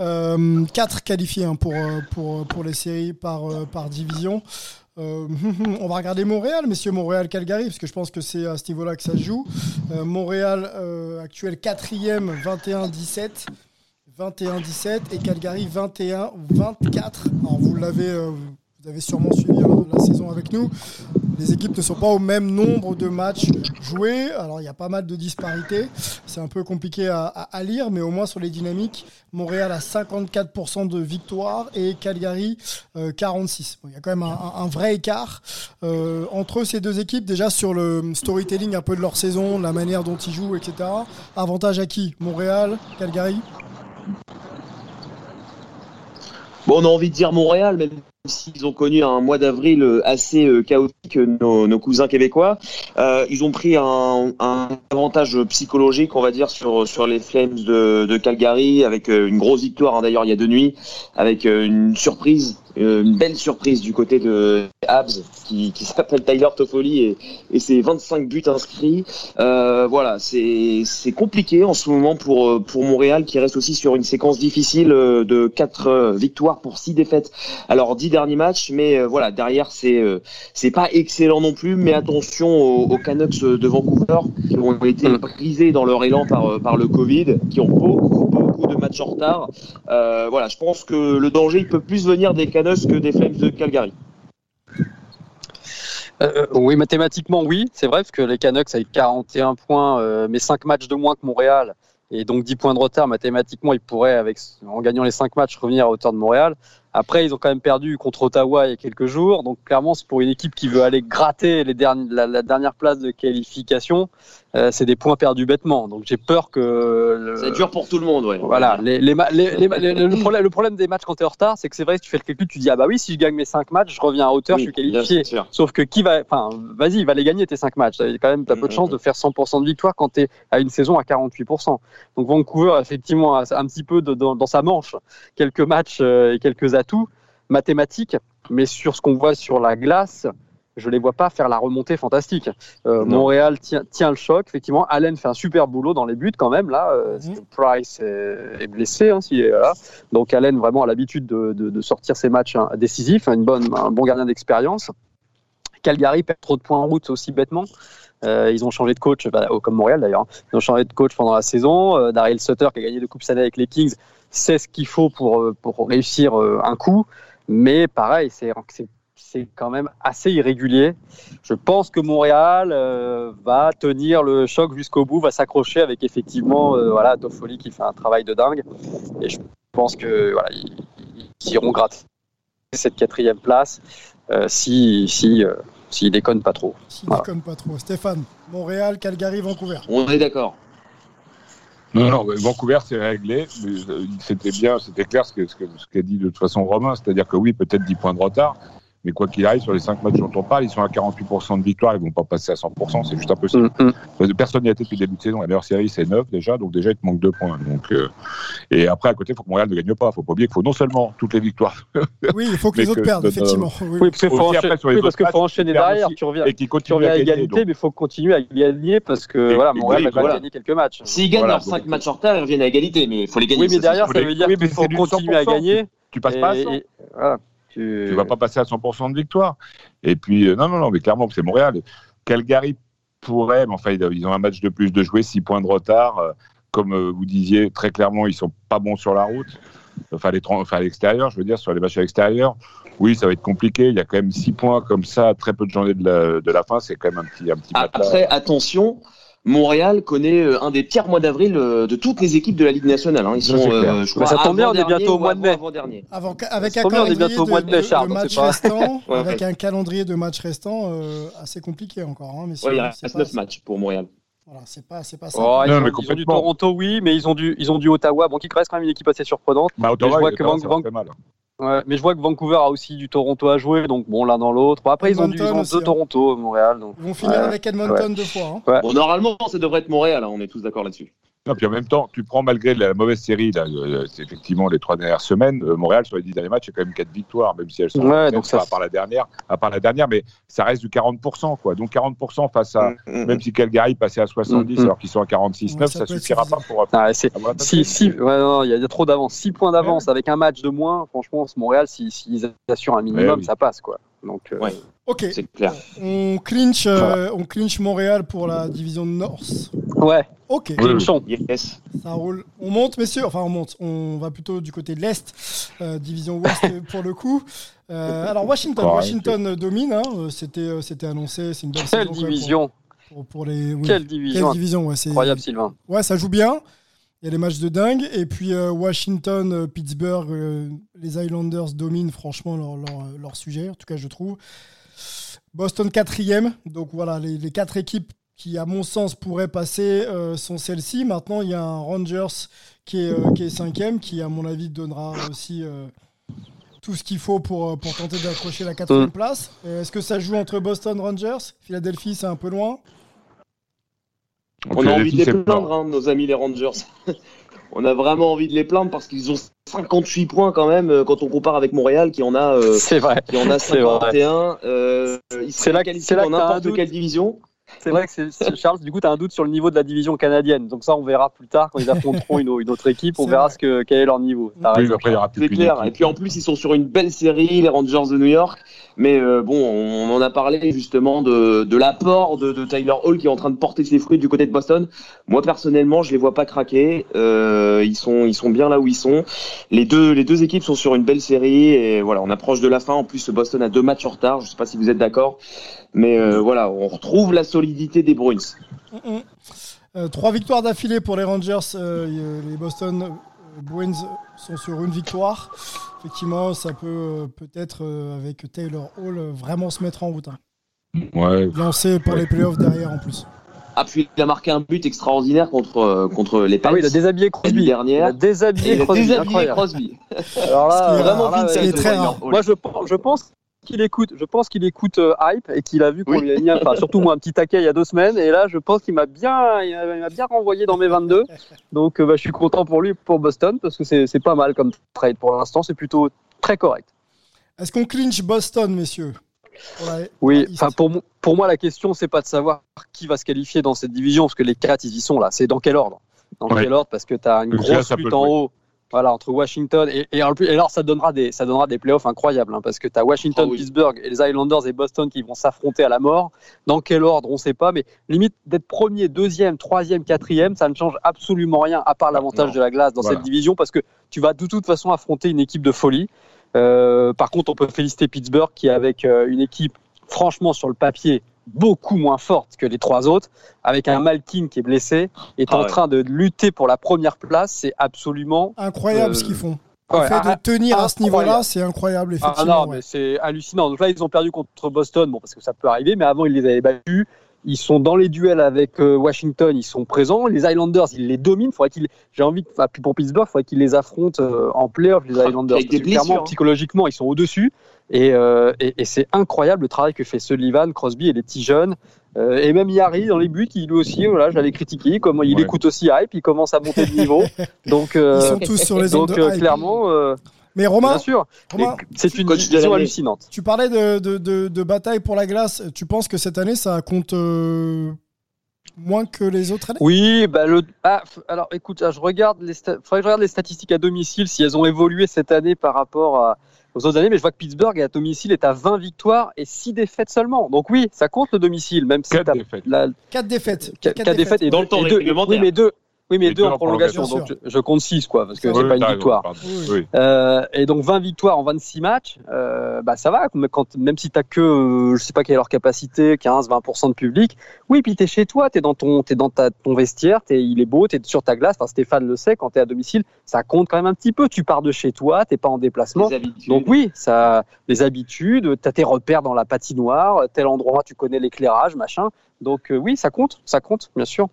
Euh, quatre qualifiés hein, pour, pour, pour les séries par, par division. Euh, on va regarder Montréal, messieurs, Montréal-Calgary, parce que je pense que c'est à ce niveau-là que ça se joue. Euh, Montréal, euh, actuel quatrième, vingt et un dix-sept. vingt et un dix-sept et Calgary vingt et un vingt-quatre. Alors, vous l'avez, euh, vous avez sûrement suivi hein, la saison avec nous. Les équipes ne sont pas au même nombre de matchs joués. Alors, il y a pas mal de disparités. C'est un peu compliqué à, à lire, mais au moins sur les dynamiques, Montréal a cinquante-quatre pour cent de victoire et Calgary euh, quarante-six pour cent. Bon, il y a quand même un, un vrai écart euh, entre ces deux équipes. Déjà, sur le storytelling un peu de leur saison, la manière dont ils jouent, et cetera. Avantage à qui ? Montréal, Calgary ? Bon, on a envie de dire Montréal, même s'ils ont connu un mois d'avril assez chaotique, nos, nos cousins québécois. Euh, ils ont pris un, un avantage psychologique, on va dire, sur, sur les Flames de, de Calgary, avec une grosse victoire, hein, d'ailleurs, il y a deux nuits, avec une surprise, une belle surprise du côté de Habs, qui, qui s'appelle Tyler Toffoli, et, et ses vingt-cinq buts inscrits. Euh, voilà, c'est, c'est compliqué en ce moment pour, pour Montréal, qui reste aussi sur une séquence difficile de quatre victoires pour six défaites. Alors, dix derniers matchs, mais euh, voilà, derrière, c'est, euh, c'est pas excellent non plus, mais attention aux, aux Canucks de Vancouver, qui ont été brisés dans leur élan par, par le Covid, qui ont beaucoup, beaucoup de matchs en retard. Euh, voilà, je pense que le danger, il peut plus venir des Canucks que des Flames de Calgary. Euh, oui, mathématiquement, oui, c'est vrai, parce que les Canucks avec quarante et un points, euh, mais cinq matchs de moins que Montréal, et donc dix points de retard, mathématiquement, ils pourraient, avec, en gagnant les cinq matchs, revenir à hauteur de Montréal. Après, ils ont quand même perdu contre Ottawa il y a quelques jours, donc clairement, c'est pour une équipe qui veut aller gratter les derni- la, la dernière place de qualification, euh, c'est des points perdus bêtement, donc j'ai peur que... Le... C'est dur pour tout le monde, ouais. Voilà, les, les ma- les, les, les, le, problème, le problème des matchs quand t'es en retard, c'est que c'est vrai, si tu fais le calcul, tu dis « Ah bah oui, si je gagne mes cinq matchs, je reviens à hauteur, oui, je suis qualifié. » Sauf que qui va... Enfin, vas-y, il va les gagner tes cinq matchs, t'as quand même t'as peu de chance de faire cent pour cent de victoire quand t'es à une saison à quarante-huit pour cent. Donc Vancouver, effectivement, a un petit peu de, dans, dans sa manche, quelques matchs euh, et quelques atouts tout mathématiques, mais sur ce qu'on voit sur la glace, je les vois pas faire la remontée fantastique. Euh, Montréal tient, tient le choc, effectivement. Allen fait un super boulot dans les buts quand même. Là, euh, mmh. Price est, est blessé, hein, s'il est là. Donc Allen vraiment a l'habitude de, de, de sortir ses matchs hein, décisifs, une bonne, un bon gardien d'expérience. Calgary perd trop de points en route aussi bêtement. Euh, ils ont changé de coach, bah, comme Montréal d'ailleurs. Hein. Ils ont changé de coach pendant la saison. Euh, Darryl Sutter qui a gagné deux coupes cette année avec les Kings. C'est ce qu'il faut pour, pour réussir un coup, mais pareil, c'est, c'est, c'est quand même assez irrégulier. Je pense que Montréal euh, va tenir le choc jusqu'au bout, va s'accrocher avec effectivement euh, voilà, Toffoli qui fait un travail de dingue, et je pense que voilà, ils, ils iront gratter cette quatrième place euh, si... si euh, s'ils déconnent pas trop. S'ils voilà. déconnent pas trop. Stéphane, Montréal, Calgary, Vancouver. On est d'accord. Non, non, Vancouver, c'est réglé. C'était bien, c'était clair ce, que, ce, que, ce qu'a dit de toute façon Romain. C'est-à-dire que oui, peut-être dix points de retard, mais quoi qu'il arrive, sur les cinq matchs dont on parle, ils sont à quarante-huit pour cent de victoire, ils ne vont pas passer à cent pour cent, c'est juste impossible. Mm-hmm. Personne n'y a été depuis le début de saison. La meilleure série, c'est neuf déjà, donc déjà, il te manque deux points. Donc, euh... Et après, à côté, il faut que Montréal ne gagne pas. Il ne faut pas oublier qu'il faut non seulement toutes les victoires. Oui, il faut que les autres que, perdent, euh, effectivement. Oui, oui parce qu'il faut, encha... oui, faut enchaîner derrière, tu reviens, et tu reviens à égalité, donc. Mais il faut continuer à gagner parce que et, voilà, Montréal va voilà. gagner quelques matchs. S'ils gagnent leurs cinq matchs en retard, ils reviennent à égalité, mais il faut les gagner. Oui, mais derrière, ça veut dire qu'il faut continuer à gagner. Tu passes pas à cent. Tu ne vas pas passer à cent pour cent de victoire. Et puis, euh, non, non, non, mais clairement, c'est Montréal. Calgary pourrait, mais enfin, ils ont un match de plus de jouer, six points de retard. Euh, comme euh, vous disiez, très clairement, ils ne sont pas bons sur la route. Enfin, les, enfin, à l'extérieur, je veux dire, sur les matchs à l'extérieur. Oui, ça va être compliqué. Il y a quand même six points comme ça, très peu de journées de la, de la fin. C'est quand même un petit, un petit match. Après, là. Attention. Montréal connaît un des pires mois d'avril de toutes les équipes de la Ligue nationale. Hein. Ils sont, euh, je crois, ça tombe bien, on est bientôt au mois de mai. Avant, avec un calendrier de matchs restants, avec un calendrier de matchs restants assez compliqué encore. Hein, mais ouais, il reste neuf matchs pour Montréal. Voilà, c'est pas, c'est pas ça. Oh, ils, non, ont, ils ont du Toronto, oui, mais ils ont du, ils ont du Ottawa, bon, qui reste quand même une équipe assez surprenante. Bah, Ottawa, je vois que Vancouver. Ouais, mais je vois que Vancouver a aussi du Toronto à jouer, donc bon, l'un dans l'autre. Après, Edmonton, ils ont, du, ils ont aussi, deux hein. Toronto, Montréal. Donc. Ils vont finir ouais, avec Edmonton ouais. deux fois. Hein. Ouais. Bon, normalement, ça devrait être Montréal, hein, on est tous d'accord là-dessus. Non, puis en même temps, tu prends malgré la mauvaise série, là, euh, c'est effectivement les trois dernières semaines, euh, Montréal, sur les dix derniers matchs, il y a quand même quatre victoires, même si elles sont ouais, donc ça, à, part la dernière, à part la dernière, mais ça reste du quarante pour cent, quoi. Donc quarante pour cent face à, mm-hmm. même si Calgary passait à soixante-dix, mm-hmm. alors qu'ils sont à quarante-six neuf, ouais, ça ne suffira pas pour... Ah, c'est, ah, voilà, si, si, ouais, non, il y a trop d'avance, six points d'avance, ouais. avec un match de moins, franchement, Montréal, s'ils si, si assurent un minimum, ouais, oui. ça passe, quoi. Donc, euh, ouais. okay. c'est clair. On clinche, euh, on clinche Montréal pour la division North. Ouais. Ok. Clinchons. Yes. Ça roule. On monte, messieurs. Enfin, on monte. On va plutôt du côté de l'Est, euh, division Ouest pour le coup. Euh, alors Washington, oh, Washington okay. domine. Hein. C'était, c'était annoncé. C'est une belle Quelle saison, division. Quoi, pour, pour, pour les. Oui. Quelle division. Quelle division. Ouais, c'est incroyable, Sylvain. Ouais, ça joue bien. Il y a des matchs de dingue. Et puis euh, Washington, euh, Pittsburgh, euh, les Islanders dominent franchement leur, leur, leur sujet, en tout cas je trouve. Boston quatrième. Donc voilà, les, les quatre équipes qui, à mon sens, pourraient passer euh, sont celles-ci. Maintenant, il y a un Rangers qui est, euh, qui est cinquième, qui, à mon avis, donnera aussi euh, tout ce qu'il faut pour, pour tenter d'accrocher la quatrième place. Et est-ce que ça joue entre Boston Rangers ? Philadelphie, c'est un peu loin. On okay, a envie de les plaindre, hein, nos amis les Rangers. On a vraiment envie de les plaindre parce qu'ils ont cinquante-huit points quand même quand on compare avec Montréal qui en a, euh, c'est vrai. Qui en a cinquante et un. C'est, euh, ils se qualifient dans n'importe quelle division. C'est vrai que c'est, c'est Charles, du coup, tu as un doute sur le niveau de la division canadienne. Donc ça, on verra plus tard quand ils affronteront une, une autre équipe. On c'est verra ce que, quel est leur niveau. Oui, après, il y aura plus c'est clair. Et puis en plus, ils sont sur une belle série, les Rangers de New York. Mais euh, bon, on en a parlé justement de, de l'apport de, de Taylor Hall qui est en train de porter ses fruits du côté de Boston. Moi, personnellement, je les vois pas craquer. Euh, ils sont, ils sont bien là où ils sont. Les deux, les deux équipes sont sur une belle série. Et voilà, on approche de la fin. En plus, Boston a deux matchs en retard. Je sais pas si vous êtes d'accord. Mais euh, voilà, on retrouve la solidité des Bruins. Mm-hmm. Euh, trois victoires d'affilée pour les Rangers. Euh, les Boston Bruins sont sur une victoire. Effectivement, ça peut peut-être, euh, avec Taylor Hall, vraiment se mettre en route. Hein. Ouais. Lancé pour les playoffs derrière en plus. Ah, puis il a marqué un but extraordinaire contre, euh, contre les Pats. Ah oui, il a déshabillé Crosby. Il a déshabillé Crosby. Alors là, euh, vraiment là, vite, c'est très rare. Moi, je, je pense... qu'il écoute, je pense qu'il écoute euh, Hype et qu'il a vu qu'on oui. lui a mis un, enfin, surtout moi un petit taquet il y a deux semaines et là je pense qu'il m'a bien, il m'a, il m'a bien renvoyé dans mes vingt-deux donc euh, bah, je suis content pour lui, pour Boston parce que c'est, c'est pas mal comme trade pour l'instant, c'est plutôt très correct. Est-ce qu'on clinche Boston, messieurs ? Ouais. Oui, enfin pour, pour moi la question c'est pas de savoir qui va se qualifier dans cette division parce que les quatre ils y sont là, c'est dans quel ordre ? Dans ouais. quel ordre ? Parce que t'as une le grosse lutte en haut. Voilà, entre Washington et, et, et alors ça donnera des, ça donnera des playoffs incroyables hein, parce que tu as Washington, oh oui. Pittsburgh et les Islanders et Boston qui vont s'affronter à la mort. Dans quel ordre, on ne sait pas, mais limite d'être premier, deuxième, troisième, quatrième, ça ne change absolument rien à part l'avantage non. de la glace dans voilà. cette division parce que tu vas de toute façon affronter une équipe de folie. Euh, par contre, on peut féliciter Pittsburgh qui est avec une équipe franchement sur le papier beaucoup moins forte que les trois autres, avec un Malkin qui est blessé, est ah en ouais. train de lutter pour la première place, c'est absolument... Incroyable euh... ce qu'ils font. Le ouais, fait de tenir à ce niveau-là, c'est incroyable, effectivement. Ah non, ouais. mais c'est hallucinant. Donc là, ils ont perdu contre Boston, bon, parce que ça peut arriver, mais avant, ils les avaient battus. Ils sont dans les duels avec euh, Washington, ils sont présents. Les Islanders, ils les dominent. Faudrait qu'ils, j'ai envie, enfin, pour Pittsburgh, il faudrait qu'ils les affrontent euh, en play-off, les Islanders. Parce que clairement, psychologiquement, ils sont au-dessus. Et, euh, et, et c'est incroyable le travail que fait Sullivan, Crosby et les petits jeunes. Euh, et même Yari, dans les buts, il lui aussi, voilà, j'allais critiquer, comme il ouais. écoute aussi Hype, il commence à monter de niveau. Donc, euh, ils sont tous sur les ondes de Hype. Donc, clairement... Euh, mais Romain, bien sûr, Romain c'est une division hallucinante. Tu parlais de, de, de, de bataille pour la glace. Tu penses que cette année, ça compte euh, moins que les autres années ? Oui, bah le, ah, alors écoute, je regarde les, sta- faudrait que je regarde les statistiques à domicile, si elles ont évolué cette année par rapport à, aux autres années. Mais je vois que Pittsburgh, à domicile, est à vingt victoires et six défaites seulement. Donc oui, ça compte le domicile, même si quatre défaites. La, quatre défaites. quatre, quatre, quatre défaites. Et dans le temps réglementaire. Oui, mais deux. Oui, mais deux, deux en prolongation, donc je, je compte six, quoi, parce que oui, c'est pas une victoire. Oui, oui. Euh, et donc vingt victoires en vingt-six matchs, euh, bah ça va, quand, même si t'as que, euh, je sais pas quelle est leur capacité, quinze à vingt pour cent de public. Oui, puis t'es chez toi, t'es dans ton, t'es dans ta, ton vestiaire, t'es, il est beau, t'es sur ta glace. Enfin, Stéphane le sait, quand t'es à domicile, ça compte quand même un petit peu. Tu pars de chez toi, t'es pas en déplacement. Donc oui, ça, les habitudes, t'as tes repères dans la patinoire, tel endroit, tu connais l'éclairage, machin. Donc euh, oui, ça compte, ça compte, bien sûr.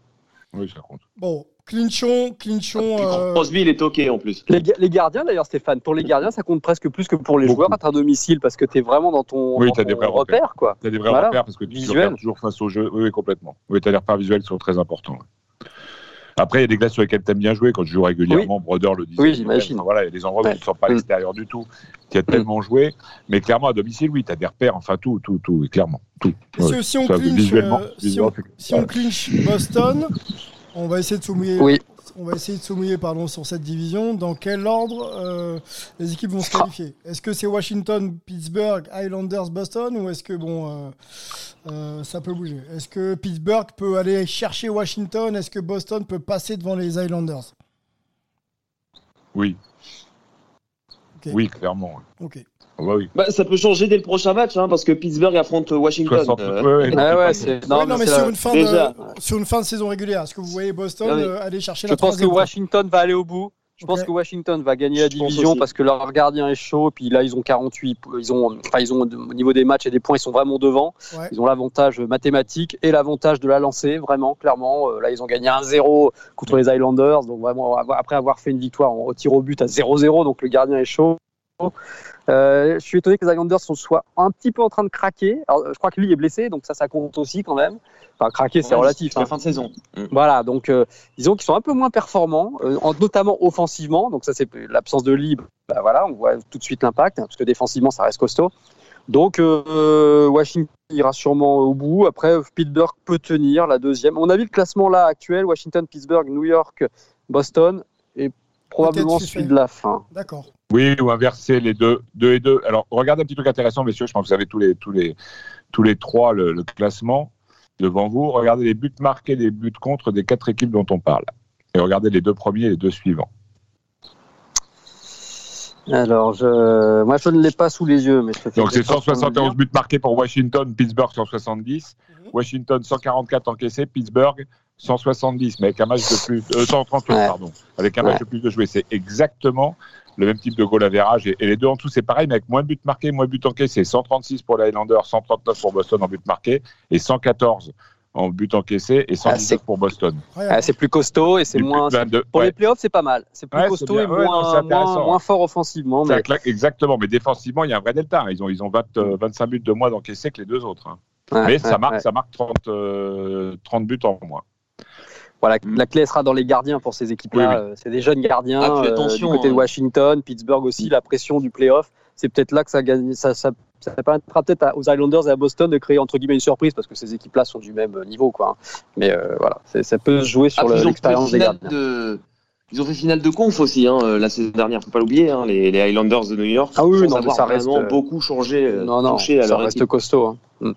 Oui, ça compte. Bon. Clinchon, Clinchon. Euh... Crosby, il est toqué en plus. Les, les gardiens, d'ailleurs, Stéphane, pour les gardiens, ça compte presque plus que pour les beaucoup. Joueurs à domicile parce que tu es vraiment dans ton, oui, dans t'as ton des vrais repères. repères quoi. Tu as des vrais voilà. repères parce que tu te toujours face au jeu. Oui, oui complètement. Oui, tu as des repères visuels qui sont très importants. Après, il y a des glaces sur lesquelles tu aimes bien jouer. Quand tu joues régulièrement, oui. Brodeur le disait. Oui, j'imagine. Voilà, il y a des endroits où tu ne sors pas à l'extérieur du tout. Tu as tellement joué. Mais clairement, à domicile, oui, tu as des repères. Enfin, tout, tout, tout, clairement. Tout. Si on clinche Boston. On va essayer de soumouiller. Oui. On va essayer de se mouiller pardon, sur cette division. Dans quel ordre euh, les équipes vont se qualifier ? Est-ce que c'est Washington, Pittsburgh, Islanders, Boston ou est-ce que bon, euh, euh, ça peut bouger ? Est-ce que Pittsburgh peut aller chercher Washington ? Est-ce que Boston peut passer devant les Islanders ? Oui. Okay. Oui, clairement. Oui. Ok. Bah oui. Bah, ça peut changer dès le prochain match, hein, parce que Pittsburgh affronte Washington. Sur une fin de saison régulière, est-ce que vous voyez Boston non, euh, aller chercher la troisième ? Je pense que Washington va aller au bout. Je okay. pense que Washington va gagner la division parce que leur gardien est chaud. Puis là, ils ont quarante-huit. Ils ont, enfin, ils ont, au niveau des matchs et des points, ils sont vraiment devant. Ouais. Ils ont l'avantage mathématique et l'avantage de la lancer, vraiment, clairement. Là, ils ont gagné un zéro contre les Islanders. Donc, vraiment, après avoir fait une victoire au tir au but à zéro zéro, donc le gardien est chaud. Euh, je suis étonné que les Islanders soient un petit peu en train de craquer. Alors, je crois que Lee est blessé, donc ça, ça compte aussi quand même. Enfin, craquer, ouais, c'est relatif. C'est la hein. fin de saison. Mmh. Voilà, donc euh, disons qu'ils sont un peu moins performants, euh, en, notamment offensivement. Donc ça, c'est l'absence de Lee. Bah, voilà, on voit tout de suite l'impact, hein, parce que défensivement, ça reste costaud. Donc euh, Washington ira sûrement au bout. Après, Pittsburgh peut tenir la deuxième. On a vu le classement là actuel: Washington, Pittsburgh, New York, Boston et probablement celui de la fin. D'accord. Oui, ou inverser les deux, deux et deux. Alors, regardez un petit truc intéressant, messieurs. Je pense que vous avez tous les, tous les, tous les trois le, le classement devant vous. Regardez les buts marqués, les buts contre des quatre équipes dont on parle. Et regardez les deux premiers et les deux suivants. Alors, je... moi, je ne l'ai pas sous les yeux. Mais je donc, c'est cent soixante et onze buts marqués pour Washington, Pittsburgh cent soixante-dix, mm-hmm. Washington cent quarante-quatre encaissés, Pittsburgh cent soixante-dix, mais avec un match de plus, euh, cent trente, ouais. pardon, avec un match ouais. de plus de jouer. C'est exactement le même type de goal average et, et les deux en tout, c'est pareil, mais avec moins de buts marqués, moins de buts encaissés. cent trente-six pour les Islanders, cent trente-neuf pour Boston en buts marqués et cent quatorze en buts encaissés et cent dix-sept ah, pour Boston. Ouais, ouais. Ah, c'est plus costaud et c'est du moins. C'est... Pour ouais. les playoffs, c'est pas mal. C'est plus ouais, costaud c'est et ouais, moins, non, moins, moins fort offensivement. Mais... Claque, exactement, mais défensivement, il y a un vrai delta. Ils ont, ils ont vingt, vingt-cinq buts de moins d'encaissés que les deux autres. Hein. Ouais, mais ouais, ça marque, ouais. ça marque trente, euh, trente buts en moins. Voilà, la clé sera dans les gardiens pour ces équipes-là. Oui, oui. C'est des jeunes gardiens ah, euh, du côté hein. de Washington, Pittsburgh aussi, la pression du play-off. C'est peut-être là que ça, gagne, ça, ça, ça permettra peut-être aux Islanders et à Boston de créer entre guillemets une surprise parce que ces équipes-là sont du même niveau, quoi. Mais euh, voilà, c'est, ça peut se jouer sur ah, le, l'expérience des gardiens. De... Ils ont fait finale de conf aussi hein, la saison dernière, faut pas l'oublier, hein, les, les Islanders de New York. Ah oui, non, avoir ça reste vraiment beaucoup changé. Non, non, ça leur reste équipe. Costaud. Hein.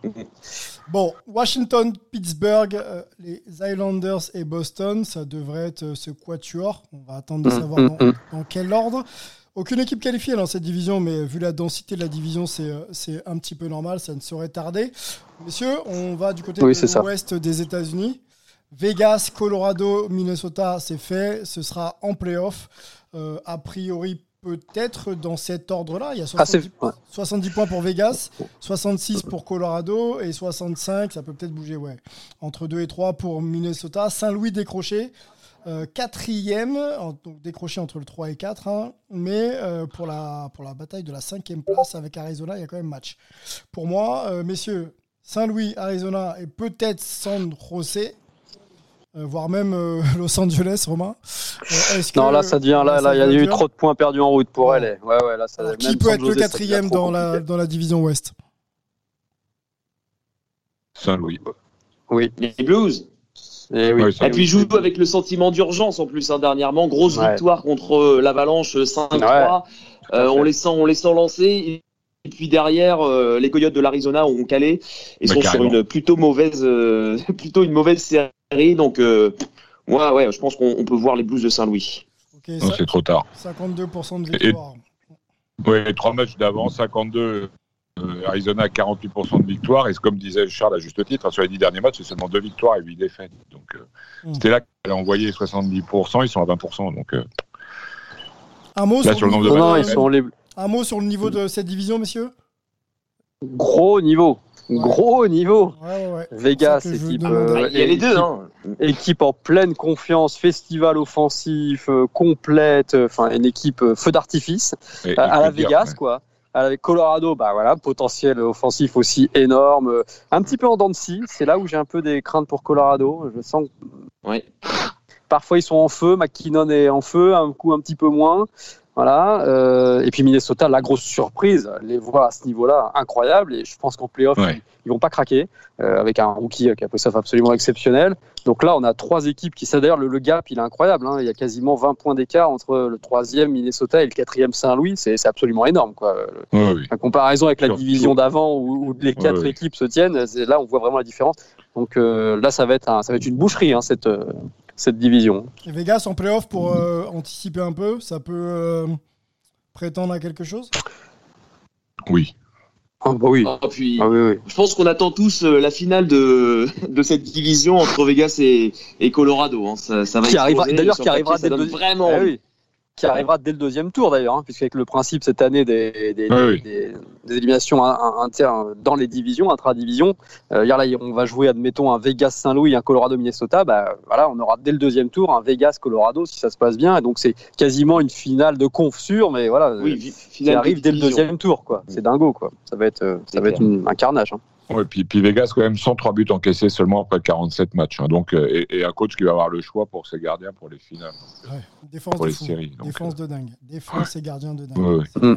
Bon, Washington, Pittsburgh, euh, les Islanders et Boston, ça devrait être ce quatuor. On va attendre de savoir mmh, dans, mmh. dans quel ordre. Aucune équipe qualifiée dans cette division, mais vu la densité de la division, c'est, c'est un petit peu normal, ça ne saurait tarder. Messieurs, on va du côté oui, de l'ouest des États-Unis. Vegas, Colorado, Minnesota, c'est fait. Ce sera en play-off. Euh, a priori, peut-être dans cet ordre-là. Il y a soixante-dix, ah, soixante-dix points pour Vegas, soixante-six pour Colorado et soixante-cinq, ça peut peut-être bouger. Ouais. Entre deux et trois pour Minnesota. Saint-Louis décroché, euh, quatrième, donc décroché entre le trois et quatre. Hein, mais euh, pour, la, pour la bataille de la cinquième place avec Arizona, il y a quand même match. Pour moi, euh, messieurs, Saint-Louis, Arizona et peut-être San José. Euh, voire même euh, Los Angeles, Romain. Euh, est-ce que, non, là, ça devient. Là, là, il y a eu trop de points perdus en route pour ouais. elle. Ouais, ouais, là, ça, alors, qui peut être José, le quatrième dans la, dans la division Ouest ? Saint-Louis. Oui. Les Blues. Et, oui. Et puis, joue avec le sentiment d'urgence en plus, hein, dernièrement. Grosse ouais. victoire contre l'Avalanche cinq trois. Ouais. Euh, on, les sent, on les sent lancer. Et puis derrière, euh, les Coyotes de l'Arizona ont calé et bah, sont carrément. Sur une plutôt mauvaise, euh, plutôt une mauvaise série. Donc, euh, ouais, ouais, je pense qu'on peut voir les Blues de Saint-Louis. Okay, non, ça, c'est trop tard. cinquante-deux pour cent de victoire. Oui, trois matchs d'avant, cinquante-deux. Euh, Arizona quarante-huit pour cent de victoire. Et comme disait Charles à juste titre, sur les dix derniers matchs, c'est seulement deux victoires et huit défaites. Donc, euh, mmh. c'était là qu'elle a envoyé soixante-dix pour cent. Ils sont à vingt pour cent. Donc, euh, un mot là, sur le nombre de matchs. Non, ils sont les. Un mot sur le niveau de cette division, messieurs ? Gros niveau. Ouais. Gros niveau. Ouais, ouais. Vegas, c'est équipe, euh, il y a les deux. Hein. Équipe en pleine confiance, festival offensif, euh, complète, enfin euh, une équipe euh, feu d'artifice. Et, et à la dire, Vegas, ouais. quoi. Avec Colorado, bah voilà, potentiel offensif aussi énorme. Un petit peu en dents de scie. C'est là où j'ai un peu des craintes pour Colorado. Je sens que... Oui. Parfois, ils sont en feu. McKinnon est en feu, un coup un petit peu moins. Voilà. Euh, et puis Minnesota, la grosse surprise, les voit à ce niveau-là incroyable. Et je pense qu'en play-off, ouais. ils, ils vont pas craquer euh, avec un rookie Kaprizov absolument exceptionnel. Donc là, on a trois équipes qui, ça d'ailleurs, le, le gap, il est incroyable. Hein. Il y a quasiment vingt points d'écart entre le troisième Minnesota et le quatrième Saint-Louis. C'est, c'est absolument énorme, quoi. Ouais, oui. En comparaison avec la sure. division d'avant où, où les quatre ouais, ouais. équipes se tiennent, c'est, là, on voit vraiment la différence. Donc euh, là, ça va être un, ça va être une boucherie, hein, cette. Euh, cette division. Et Vegas en play-off pour euh, anticiper un peu, ça peut euh, prétendre à quelque chose ? Oui. Oh, bah oui. Ah, puis, ah, oui, oui. Je pense qu'on attend tous euh, la finale de, de cette division entre Vegas et, et Colorado. Hein. Ça, ça va qui arrivera, d'ailleurs, qui arrivera dès le deuxième vraiment... eh, oui. Qui arrivera dès le deuxième tour d'ailleurs, hein, puisqu'avec le principe cette année des, des, ah, des, oui. des, des éliminations internes dans les divisions, intra-divisions, euh, là on va jouer admettons un Vegas-Saint-Louis, un Colorado-Minnesota, bah voilà, on aura dès le deuxième tour un Vegas-Colorado si ça se passe bien, et donc c'est quasiment une finale de conf sûre, mais voilà, oui, qui arrive dès le deuxième tour, quoi. C'est dingo, quoi. Ça va être, ça c'est va clair. être une, un carnage. Hein. Ouais, puis, puis Vegas, quand même, cent trois buts encaissés seulement après quarante-sept matchs. Hein, donc, et, et un coach qui va avoir le choix pour ses gardiens pour les finales. Donc, ouais, défense pour de les fou. séries. Donc, défense de dingue. Défense et gardiens de dingue. Ouais, ouais. Mmh.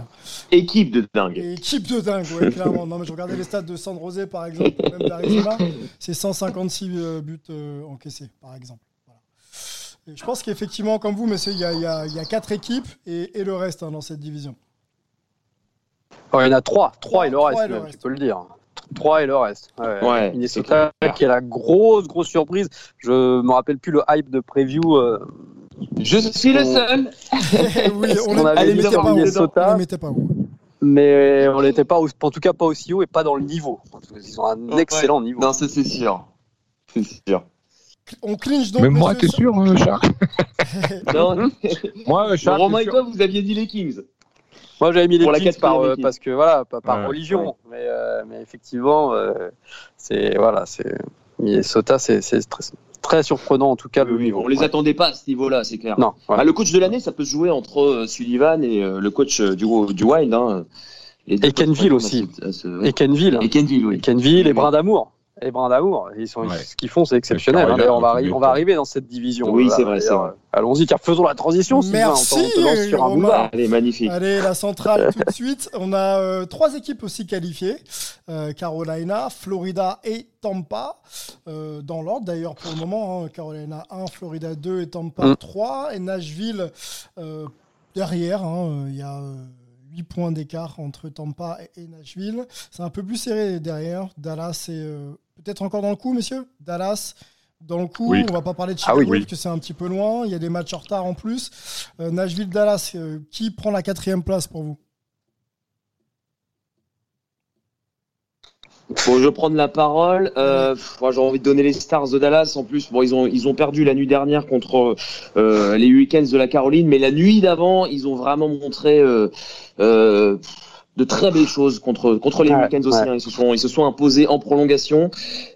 Équipe de dingue. Et équipe de dingue, ouais, clairement. Non, mais je regardais les stats de San Jose, par exemple, même d'Arizona. C'est cent cinquante-six buts encaissés, par exemple. Voilà. Et je pense qu'effectivement, comme vous, messieurs, il y a, y a, y a quatre équipes et, et le reste hein, dans cette division. Alors, il y en a trois. Trois et le reste, et le reste. Tu peux le dire. trois et le reste. Ouais. Ouais, Minnesota qui est la grosse, grosse surprise. Je me rappelle plus le hype de preview. Euh, Je suis on... le seul. oui, on, on avait mis sur Minnesota. Pas mais on n'était pas, en tout cas pas aussi haut et pas dans le niveau. Ils ont un excellent ouais. niveau. Non, c'est, c'est sûr. C'est sûr. On clinche donc. Mais moi, t'es sûr, hein, Charles Non. Moi, Charles. Romain et toi, vous aviez dit les Kings. Moi, j'avais mis les Kings par euh, parce que voilà, pas par ouais, religion, ouais. mais euh, mais effectivement, euh, c'est voilà, c'est Minnesota, c'est c'est très, très surprenant en tout cas. Oui, le niveau. On ouais. les attendait pas à ce niveau-là, c'est clair. Non. Ouais. Ah, le coach de l'année, ça peut se jouer entre euh, Sullivan et euh, le coach euh, du du Wild. Hein, et Kenville aussi. À ce, ouais. Et Kenville. Et Kenville, oui. Et Kenville et Brin d'Amour. Les brins d'amour, ils sont, ouais. ce qu'ils font, c'est exceptionnel. Hein, d'ailleurs, on va, arri- on va arriver dans cette division. Oui, là, c'est vrai. C'est vrai. Allons-y, car faisons la transition. Merci. Si on te lance sur un boulevard. Allez, magnifique. Allez, la centrale tout de suite. On a euh, trois équipes aussi qualifiées euh, Carolina, Florida et Tampa. Euh, dans l'ordre, d'ailleurs, pour le moment, hein, Carolina un, Florida deux et Tampa mm. trois. Et Nashville euh, derrière. Il hein, euh, y a. Euh, huit points d'écart entre Tampa et Nashville. C'est un peu plus serré derrière. Dallas est euh, peut-être encore dans le coup, messieurs. Dallas dans le coup. Oui. On ne va pas parler de Chicago ah oui, oui. parce que c'est un petit peu loin. Il y a des matchs en retard en plus. Euh, Nashville-Dallas, euh, qui prend la quatrième place pour vous ? Bon, je vais prendre la parole. Euh, moi, j'ai envie de donner les Stars de Dallas. En plus, bon, ils ont ils ont perdu la nuit dernière contre euh, les Hurricanes de la Caroline, mais la nuit d'avant, ils ont vraiment montré euh, euh, de très belles choses contre contre les ouais, Hurricanes aussi. Ouais. Hein. Ils se sont ils se sont imposés en prolongation.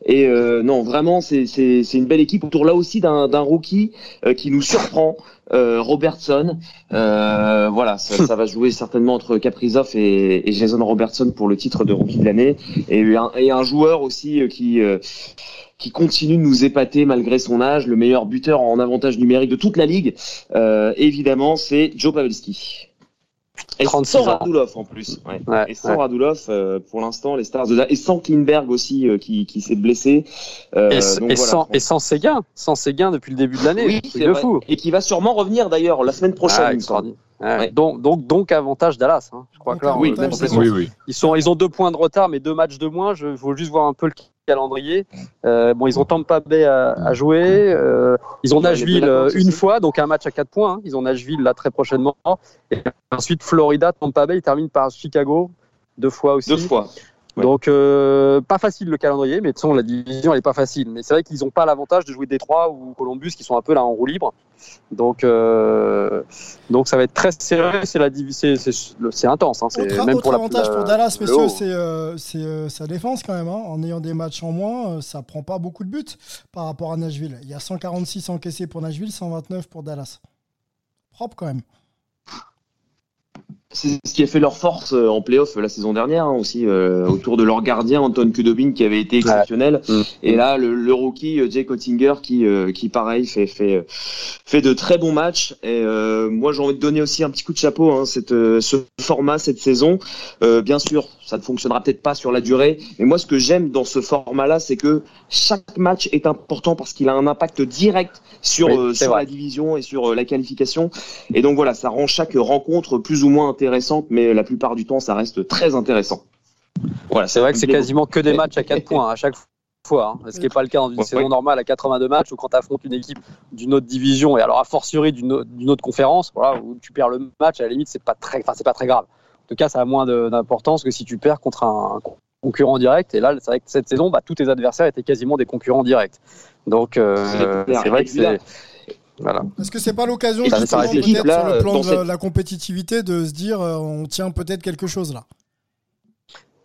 Et euh, non, vraiment, c'est c'est c'est une belle équipe autour là aussi d'un d'un rookie euh, qui nous surprend. Euh, Robertson, euh, voilà, ça, ça va jouer certainement entre Kaprizov et, et Jason Robertson pour le titre de rookie de l'année, et un, et un joueur aussi qui euh, qui continue de nous épater malgré son âge, le meilleur buteur en avantage numérique de toute la ligue, euh, évidemment, c'est Joe Pavelski. Et sans Radulov en plus. Ouais. Ouais, et sans ouais. Radulov, euh, pour l'instant, les Stars de Dallas. Et sans Klingberg aussi, euh, qui, qui s'est blessé. Euh, et, donc et, voilà, sans, et sans Seguin. Sans Seguin depuis le début de l'année. Oui, c'est de fou. Et qui va sûrement revenir d'ailleurs la semaine prochaine. Ah, extraordinaire. Ouais. Ouais. Donc, donc, donc, avantage Dallas. Hein. Je crois donc, que là, oui, on oui, oui. Ils, sont, ils ont deux points de retard, mais deux matchs de moins. Il faut juste voir un peu le calendrier. Euh, bon, ils ont Tampa Bay à, à jouer. Euh, ils ont Nashville euh, une fois, donc un match à quatre points. Hein. Ils ont Nashville là très prochainement. Et ensuite, Florida, Tampa Bay, ils terminent par Chicago deux fois aussi. Deux fois. Ouais. Donc, euh, pas facile le calendrier, mais de toute façon, la division, elle est pas facile. Mais c'est vrai qu'ils n'ont pas l'avantage de jouer Détroit ou Columbus, qui sont un peu là en roue libre. Donc, euh, donc ça va être très serré. C'est, la div- c'est, c'est, c'est intense. Hein. C'est autre même autre pour avantage la, pour Dallas, messieurs, haut. c'est, euh, c'est euh, sa défense quand même. Hein. En ayant des matchs en moins, euh, ça prend pas beaucoup de buts par rapport à Nashville. Il y a cent quarante-six encaissés pour Nashville, cent vingt-neuf pour Dallas. Propre quand même. C'est ce qui a fait leur force en playoff la saison dernière hein, aussi, euh, autour de leur gardien Anton Kudobin qui avait été exceptionnel. Ouais. Et là, le, le rookie Jake Oettinger qui, euh, qui pareil, fait, fait, fait de très bons matchs. Et euh, moi, j'ai envie de donner aussi un petit coup de chapeau hein, cette, ce format cette saison. Euh, bien sûr, ça ne fonctionnera peut-être pas sur la durée. Mais moi, ce que j'aime dans ce format-là, c'est que chaque match est important parce qu'il a un impact direct sur, oui, euh, sur la division et sur euh, la qualification. Et donc voilà, ça rend chaque rencontre plus ou moins intéressante. Intéressante, mais la plupart du temps, ça reste très intéressant. Voilà, c'est vrai que c'est quasiment que des matchs à quatre points à chaque fois, hein, ce qui n'est pas le cas dans une ouais, saison ouais. normale à quatre-vingt-deux matchs, ou quand tu affrontes une équipe d'une autre division et alors a fortiori d'une autre, d'une autre conférence, voilà, où tu perds le match, à la limite, c'est pas très, enfin c'est pas très grave. En tout cas, ça a moins de, d'importance que si tu perds contre un, un concurrent direct. Et là, c'est vrai que cette saison, bah, tous tes adversaires étaient quasiment des concurrents directs. Donc, euh, c'est, c'est vrai que c'est. Voilà. Est-ce que c'est pas l'occasion ça, ça peut-être sur le plan de cette... la compétitivité de se dire euh, on tient peut-être quelque chose là?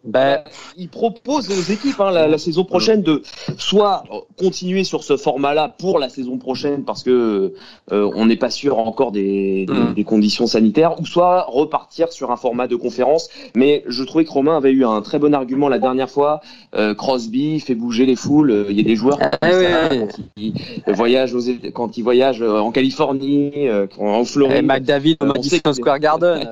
Ben, il propose aux équipes hein, la, la saison prochaine de soit continuer sur ce format-là pour la saison prochaine parce que euh, on n'est pas sûr encore des, des, des conditions sanitaires, ou soit repartir sur un format de conférence. Mais je trouvais que Romain avait eu un très bon argument la dernière fois. Euh, Crosby fait bouger les foules. Il y a des joueurs ah, oui, oui. Quand, ils, ils voyagent aux, quand ils voyagent en Californie, en Floride. Et McDavid au Madison Square Garden.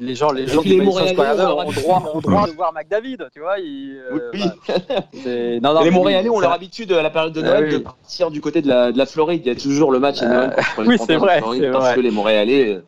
Les gens, les gens du Madison Square Garden ont droit, ont droit de voir McDavid. David, tu vois, il, euh, oui. bah, c'est... Non, non, les Montréalais ont leur habitude à la période de Noël ah, oui. de partir du côté de la, de la Floride. Il y a toujours le match à Noël contre les oui, c'est vrai, Floride c'est parce vrai. que les Montréalais euh,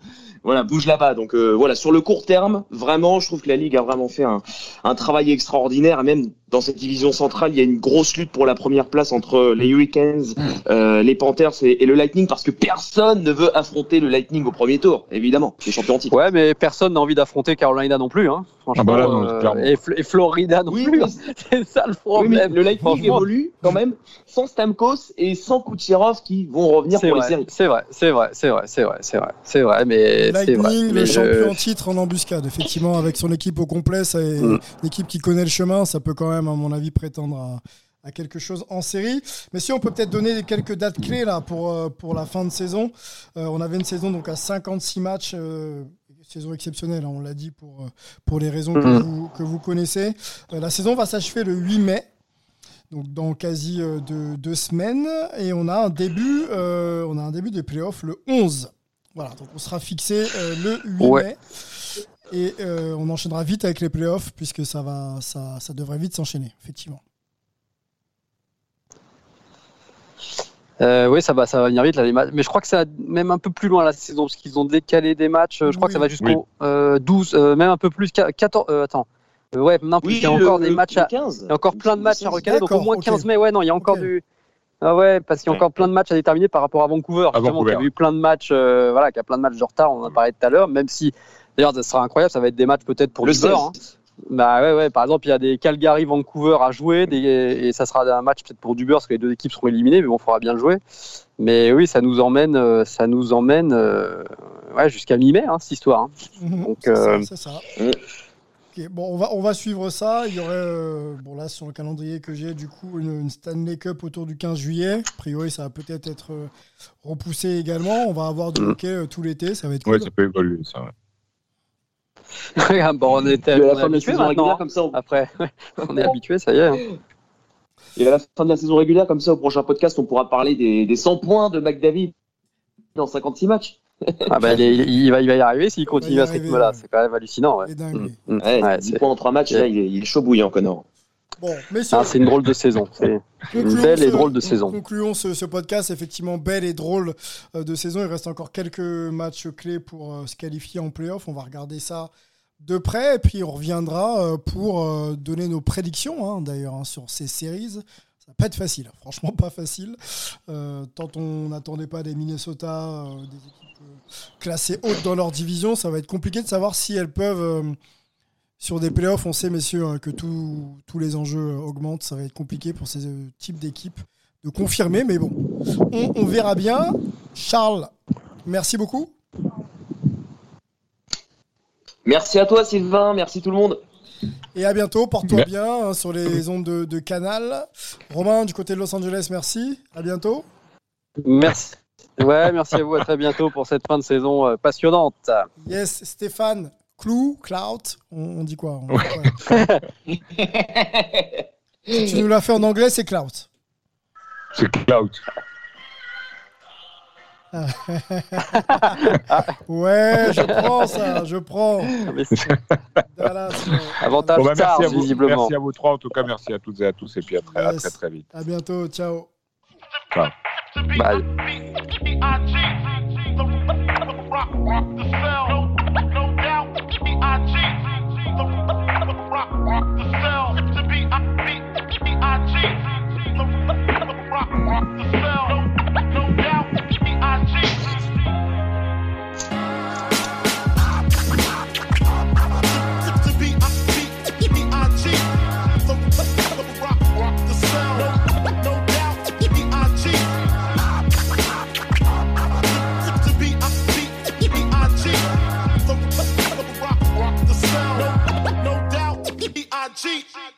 voilà, bougent là-bas. Donc euh, voilà, sur le court terme, vraiment, je trouve que la Ligue a vraiment fait un, un travail extraordinaire. Même dans cette division centrale, il y a une grosse lutte pour la première place entre les Hurricanes, euh, les Panthers et, et le Lightning, parce que personne ne veut affronter le Lightning au premier tour, évidemment, les champions en titre. Ouais, mais personne n'a envie d'affronter Carolina non plus, hein, franchement. Ah bah là, non, euh, et, F- et Florida non oui, plus, mais... c'est ça le problème. Oui, le Lightning évolue quand même sans Stamkos et sans Kucherov qui vont revenir c'est pour vrai, les séries. C'est vrai, c'est vrai, c'est vrai, c'est vrai, c'est vrai, c'est vrai, mais Lightning, c'est vrai. Lightning, le je... champion en titre en embuscade, effectivement, avec son équipe au complet, c'est mm. l'équipe qui connaît le chemin, ça peut quand même, à mon avis, prétendre à, à quelque chose en série. Mais si on peut peut-être donner quelques dates clés là, pour, euh, pour la fin de saison. Euh, on avait une saison donc, à cinquante-six matchs, euh, saison exceptionnelle, hein, on l'a dit, pour, pour les raisons que vous, que vous connaissez. Euh, la saison va s'achever le huit mai, donc dans quasi euh, deux, deux semaines. Et on a un début, euh, on a un début des playoffs le onze. Voilà, donc on sera fixé euh, le huit ouais. mai. Et euh, on enchaînera vite avec les playoffs puisque ça va, ça, ça devrait vite s'enchaîner, effectivement. Euh, oui, ça va, ça va venir vite là, les matchs. Mais je crois que ça va même un peu plus loin la saison parce qu'ils ont décalé des matchs. Je oui. crois que ça va jusqu'au oui. euh, douze, euh, même un peu plus, quatorze. Euh, attends. Euh, ouais, non, plus, oui, il y a encore le, des le matchs, à, il y a encore plein de matchs à recaler. Donc au moins okay. quinze mai. Ouais, non, il y a encore okay. du. Ah ouais, parce qu'il y a encore plein de matchs à déterminer par rapport à Vancouver. À Vancouver. Qui a eu plein de matchs, euh, voilà, qui a plein de matchs de retard. On en a parlé tout à l'heure, même si. D'ailleurs, ça sera incroyable, ça va être des matchs peut-être pour dix heures. Hein. Bah ouais, ouais. Par exemple, il y a des Calgary-Vancouver à jouer, des... et ça sera un match peut-être pour du beurre, parce que les deux équipes seront éliminées, mais bon, il faudra bien le jouer. Mais oui, ça nous emmène, ça nous emmène euh... ouais, jusqu'à mi-mai, hein, cette histoire. Hein. Donc, c'est euh... ça. C'est ça. Euh... Okay. Bon, on va, on va suivre ça. Il y aurait, euh... bon là, sur le calendrier que j'ai, du coup, une, une Stanley Cup autour du quinze juillet. A priori, ça va peut-être être repoussé également. On va avoir du hockey tout l'été, ça va être cool. Ouais, ça peut évoluer, ça, ouais. Bon, on était habitué maintenant, comme ça, on... après on est habitué, ça y est. Et à la fin de la saison régulière, comme ça, au prochain podcast, on pourra parler des, des cent points de McDavid dans cinquante-six matchs. Ah bah, il, il, va, il va y arriver s'il continue à ce rythme-là, c'est quand même hallucinant. Ouais. Mmh. Mmh. Ouais, ouais, dix c'est... points en trois matchs, là, il, est, il est chaud bouillant, Connor. Bon, messieurs, ah, c'est une drôle de saison. C'est une belle ce, et drôle de saison. Concluons ce, ce podcast, effectivement, belle et drôle de saison. Il reste encore quelques matchs clés pour se qualifier en play-off. On va regarder ça de près et puis on reviendra pour donner nos prédictions, hein, d'ailleurs, hein, sur ces séries. Ça va pas être facile, franchement pas facile. Euh, tant on n'attendait pas des Minnesota, euh, des équipes classées hautes dans leur division, ça va être compliqué de savoir si elles peuvent... Euh, Sur des playoffs, on sait, messieurs, que tout, tous les enjeux augmentent. Ça va être compliqué pour ces euh, types d'équipes de confirmer. Mais bon, on, on verra bien. Charles, merci beaucoup. Merci à toi, Sylvain. Merci tout le monde. Et à bientôt. Porte-toi bien hein, sur les ondes de, de Canal. Romain, du côté de Los Angeles, merci. À bientôt. Merci. Ouais, merci à vous. À très bientôt pour cette fin de saison passionnante. Yes, Stéphane. Clou, clout, on, on dit quoi, on, ouais. Si tu nous l'as fait en anglais, c'est clout. C'est clout. Ouais, je prends ça, je prends. Dallas, avantage bon, bah, Stars, merci, visiblement. À vous, merci à vous trois, en tout cas, merci à toutes et à tous, et puis à très, yes. à très, très vite. À bientôt, ciao. Bye. Bye.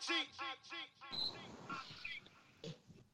Cheat.